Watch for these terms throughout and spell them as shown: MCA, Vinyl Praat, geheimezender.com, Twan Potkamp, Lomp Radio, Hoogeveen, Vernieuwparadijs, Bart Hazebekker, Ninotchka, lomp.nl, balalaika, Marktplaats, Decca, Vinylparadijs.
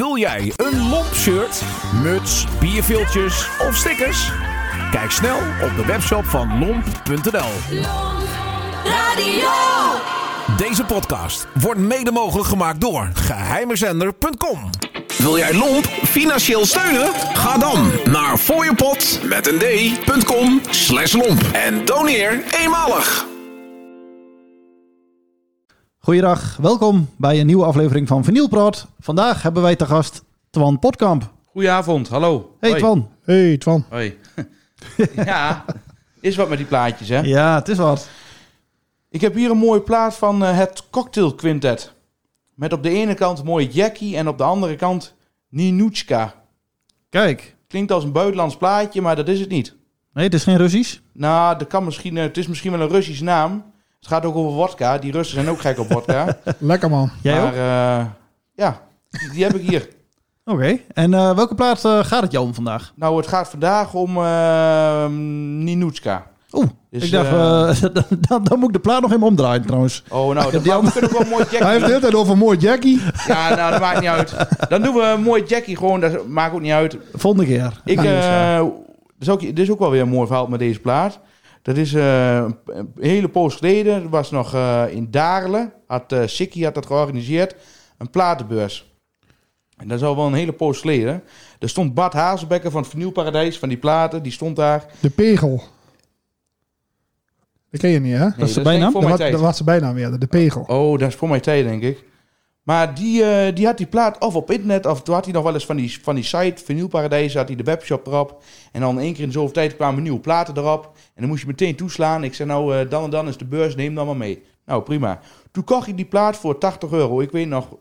Wil jij een Lomp-shirt, muts, bierviltjes of stickers? Kijk snel op de webshop van lomp.nl. Lomp Radio. Deze podcast wordt mede mogelijk gemaakt door geheimezender.com. Wil jij Lomp financieel steunen? Ga dan naar voorjepot.com/lomp en doneer eenmalig. Goeiedag, welkom bij een nieuwe aflevering van Vinyl Praat. Vandaag hebben wij te gast Twan Potkamp. Goedenavond, hallo. Hey hoi. Twan. Hey Twan. Hoi. Ja, is wat met die plaatjes hè? Ja, het is wat. Ik heb hier een mooie plaat van het Cocktail Quintet. Met op de ene kant mooie Jackie en op de andere kant Ninuchka. Kijk. Klinkt als een buitenlands plaatje, maar dat is het niet. Nee, het is geen Russisch? Nou, dat kan misschien, het is misschien wel een Russische naam. Het gaat ook over wodka. Die Russen zijn ook gek op wodka. Lekker man. Jij ook? Ja, die heb ik hier. Oké. Okay. En welke plaat gaat het jou om vandaag? Nou, het gaat vandaag om Ninuchka. Oeh, dus, ik dacht, dan moet ik de plaat nog even omdraaien trouwens. Oh, nou, dan kunnen we wel mooi Jackie. Hij heeft het net over mooi Jackie. Ja, nou, dat maakt niet uit. Dan doen we mooi Jackie gewoon, dat maakt ook niet uit. Volgende keer. Dit is ook wel weer een mooi verhaal met deze plaat. Dat is een hele poos geleden. Dat was nog in Daarle. Sikkie had dat georganiseerd. Een platenbeurs. En dat is al wel een hele poos geleden. Er stond Bart Hazebekker van het Vernieuwparadijs, van die platen. Die stond daar. De Pegel. Dat ken je niet, hè? Nee, dat is de bijnaam? Dat was de bijnaam, ja. De Pegel. Oh, dat is voor mijn tijd, denk ik. Maar die had die plaat of op internet, of toen had hij nog wel eens van die site, Vinylparadijs, had hij de webshop erop. En dan één keer in de zoveel tijd kwamen nieuwe platen erop. En dan moest je meteen toeslaan. Ik zei, nou, dan en dan is de beurs, neem dan maar mee. Nou, prima. Toen kocht ik die plaat voor €80.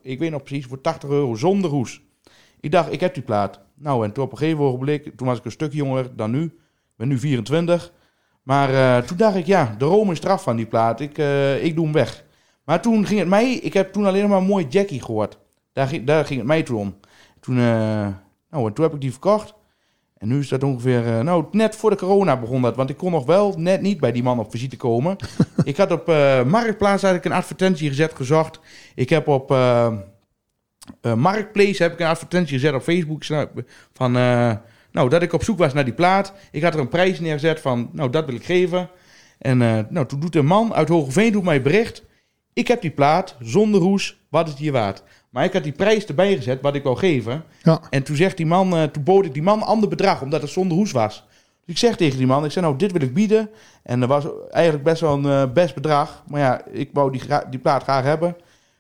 Ik weet nog precies, voor €80 zonder hoes. Ik dacht, ik heb die plaat. Nou, en toen op een gegeven ogenblik, toen was ik een stuk jonger dan nu. Ik ben nu 24. Maar toen dacht ik, ja, de room is eraf van die plaat. Ik doe hem weg. Maar toen ging het mij... Ik heb toen alleen maar mooi Jackie gehoord. Daar ging het mij toen om. Toen heb ik die verkocht. En nu is dat ongeveer... net voor de corona begon dat. Want ik kon nog wel net niet bij die man op visite komen. Ik had op Marktplaats had ik een advertentie gezocht. Ik heb op Marktplaats heb ik een advertentie gezet op Facebook. Van... dat ik op zoek was naar die plaat. Ik had er een prijs neergezet van... Nou, dat wil ik geven. En toen doet een man uit Hoogeveen mij bericht... Ik heb die plaat, zonder hoes, wat is die waard? Maar ik had die prijs erbij gezet, wat ik wou geven. Ja. En toen zegt die man, toen bood ik die man een ander bedrag, omdat het zonder hoes was. Dus ik zeg tegen die man, dit wil ik bieden. En dat was eigenlijk best wel een best bedrag. Maar ja, ik wou die plaat graag hebben.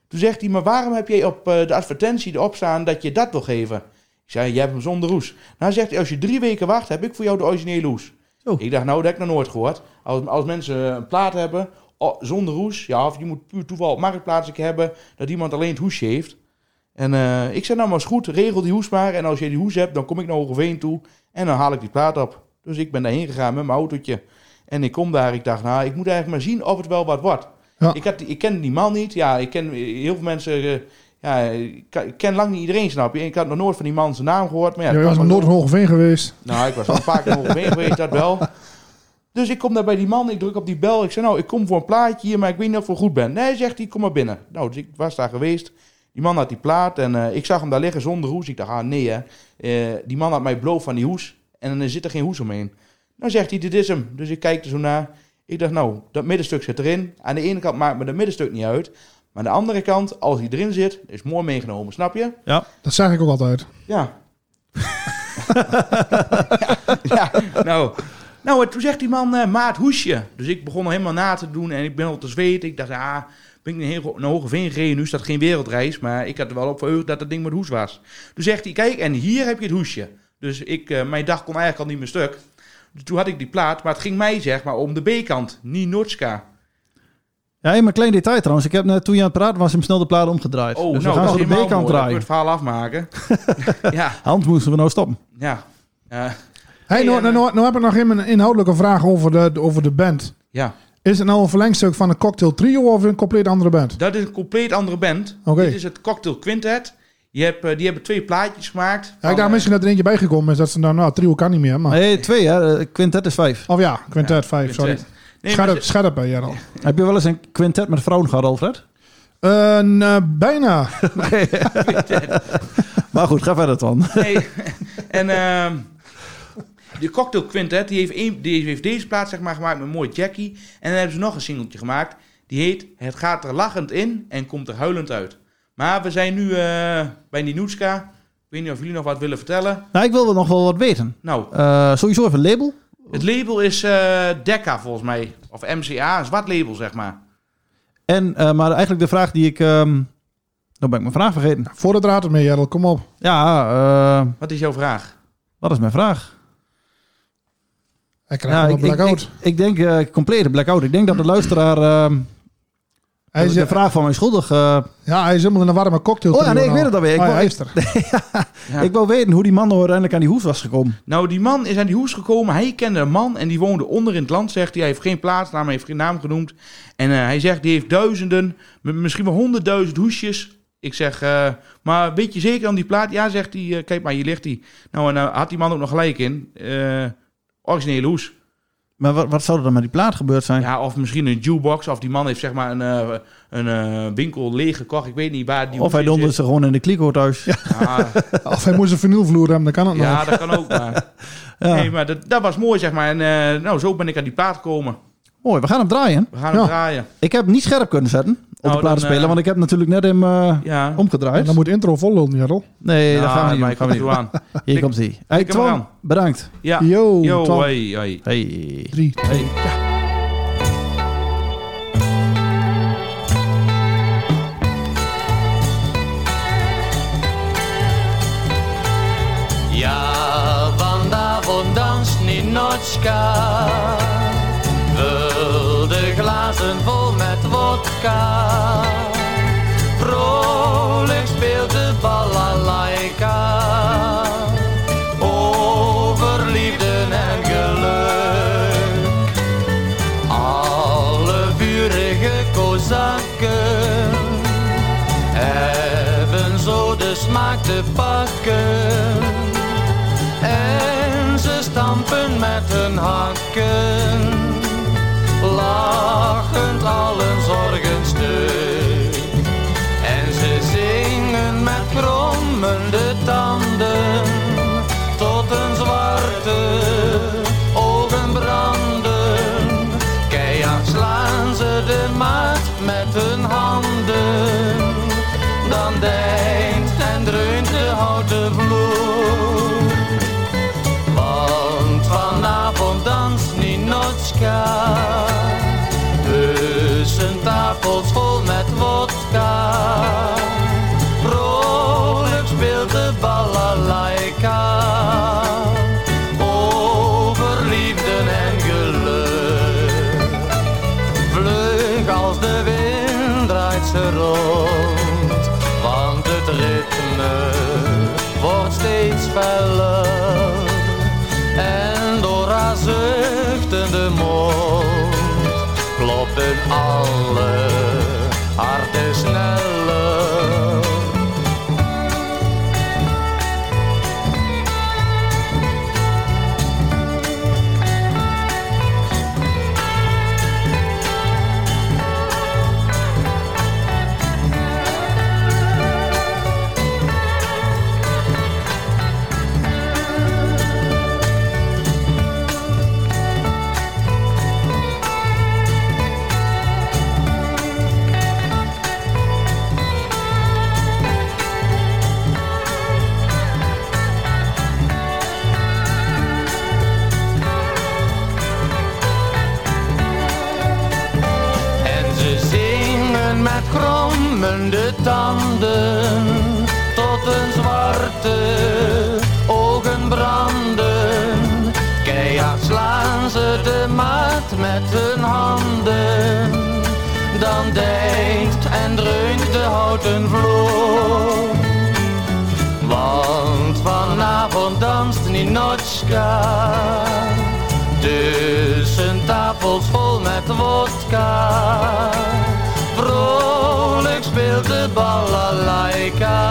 Toen zegt hij, maar waarom heb jij op de advertentie erop staan dat je dat wil geven? Ik zei, jij hebt hem zonder hoes. Nou zegt hij, als je 3 weken wacht, heb ik voor jou de originele hoes. Oh. Ik dacht, dat heb ik nog nooit gehoord. Als mensen een plaat hebben... Oh, zonder hoes. Ja, of je moet puur toeval op Marktplaats hebben... dat iemand alleen het hoesje heeft. En ik zei, maar is goed, regel die hoes maar. En als je die hoes hebt, dan kom ik naar Hoogeveen toe... en dan haal ik die plaat op. Dus ik ben daarheen gegaan met mijn autootje. En ik kom daar, ik dacht, ik moet eigenlijk maar zien of het wel wat wordt. Ja. Ik ken die man niet. Ja, ik ken heel veel mensen... ik ken lang niet iedereen, snap je? Ik had nog nooit van die man zijn naam gehoord. Maar je was nog nooit in Hoogeveen geweest. Nou, ik was al een paar keer in Hoogeveen geweest, dat wel... Dus ik kom daar bij die man, ik druk op die bel. Ik zei, ik kom voor een plaatje hier, maar ik weet niet of ik goed ben. Nee, zegt hij, kom maar binnen. Nou, dus ik was daar geweest. Die man had die plaat en ik zag hem daar liggen zonder hoes. Ik dacht, nee hè. Die man had mij bloot van die hoes en dan zit er geen hoes omheen. Nou, zegt hij, dit is hem. Dus ik kijk er zo naar. Ik dacht, dat middenstuk zit erin. Aan de ene kant maakt me dat middenstuk niet uit. Maar aan de andere kant, als hij erin zit, is mooi meegenomen. Snap je? Ja, dat zeg ik ook altijd. Ja. Nou... en toen zegt die man, maat hoesje. Dus ik begon al helemaal na te doen en ik ben al te zweten. Ik dacht, ben ik naar Hoogeveen gereden. Nu is dat geen wereldreis, maar ik had er wel op verheugd dat dat ding met hoes was. Toen zegt hij, kijk, en hier heb je het hoesje. Dus mijn dag kon eigenlijk al niet meer stuk. Dus toen had ik die plaat, maar het ging mij om de B-kant. Ninuchka. Ja, maar een klein detail trouwens. Ik heb toen je aan het praten was hem snel de plaat omgedraaid. Oh, dus we gaan zo de B-kant draaien. Dan kun je het verhaal afmaken. Ja. Hand moesten we stoppen. Ja, hey, nou heb ik nog even een inhoudelijke vraag over de band. Ja. Is het nou een verlengstuk van een Cocktail Trio of een compleet andere band? Dat is een compleet andere band. Okay. Dit is het Cocktail Quintet. Die hebben 2 plaatjes gemaakt. Ja, ik dacht misschien dat er eentje bijgekomen is. Dat ze trio kan niet meer. Maar... Nee, 2 hè. Quintet is 5. Oh ja, Quintet 5, sorry. Nee, scherp bij Gerald. Heb je wel eens een quintet met vrouwen gehad, Alfred? Bijna. Maar goed, ga verder dan. Hey, en de Cocktail Quintet, die heeft deze plaat zeg maar gemaakt met mooi Jackie. En dan hebben ze nog een singeltje gemaakt. Die heet Het gaat er lachend in en komt er huilend uit. Maar we zijn nu bij Nienutska. Ik weet niet of jullie nog wat willen vertellen. Nou, ik wil nog wel wat weten. Nou, sowieso even een label. Het label is Decca volgens mij. Of MCA, een zwart label zeg maar. En, maar eigenlijk de vraag die ik... Dan ben ik mijn vraag vergeten. Voor de draad ermee, Jarl, kom op. Ja, wat is jouw vraag? Wat is mijn vraag? Hij krijgt een blackout. Ik denk, complete blackout. Ik denk dat de luisteraar... hij is de vraag van mij schuldig. Ja, hij is helemaal in een warme cocktail. Oh ja, nee, ik weet het alweer. Ik wou weten hoe die man uiteindelijk aan die hoes was gekomen. Nou, die man is aan die hoes gekomen. Hij kende een man en die woonde onder in het land, zegt hij. Hij heeft geen plaatsnaam, hij heeft geen naam genoemd. En hij zegt, die heeft duizenden, misschien wel 100.000 hoesjes. Ik zeg, maar weet je zeker aan die plaat? Ja, zegt hij, kijk maar, hier ligt hij. Nou, en had die man ook nog gelijk in. Originele hoes. Maar wat zou er dan met die plaat gebeurd zijn? Ja, of misschien een jukebox. Of die man heeft zeg maar een winkel leeggekocht. Ik weet niet waar die... Of hij donderde ze gewoon in de kliko thuis. Ja. Ja. Of hij moest een vernielvloer hebben. Dan kan het nog. Ja, dat kan ook. Maar. Ja. Nee, maar dat was mooi zeg maar. En nou, zo ben ik aan die plaat gekomen. Mooi, we gaan hem draaien. We gaan hem draaien. Ik heb niet scherp kunnen zetten op de platenspelen, want ik heb natuurlijk net hem omgedraaid. En dan moet de intro vol lopen, Jarl. Nee, daar gaan we niet doen. Aan. Hier komt hij. Hey, Twan, bedankt. Ja. Yo Twan. Hey. 3, 2, ja. Ja, vanavond danst Ninotchka. Glazen vol met wodka, vrolijk speelt de balalaika, over liefden en geluk. Alle vurige kozakken hebben zo de smaak te pakken en ze stampen met hun hakken. Lachend allen zorgen stuk. En ze zingen met krommende tanden tot een zwarte ogen branden. Keihard slaan ze de maat met hun handen. Dan deint en dreunt de houten vloer. Want vanavond danst Ninotchka. Tafels vol met wodka, vrolijk speelt de balalaika, over liefden en geluk. Vlug als de wind draait ze rond, want het ritme wordt steeds feller en door haar zuchtende mond. Kloppen alle harten sneller. De tanden tot een zwarte ogen branden. Keihard slaan ze de maat met hun handen. Dan deint en dreunt de houten vloer. Want vanavond danst Ninotchka tussen tafels vol met wodka. Vrolijk speelt de balalaika.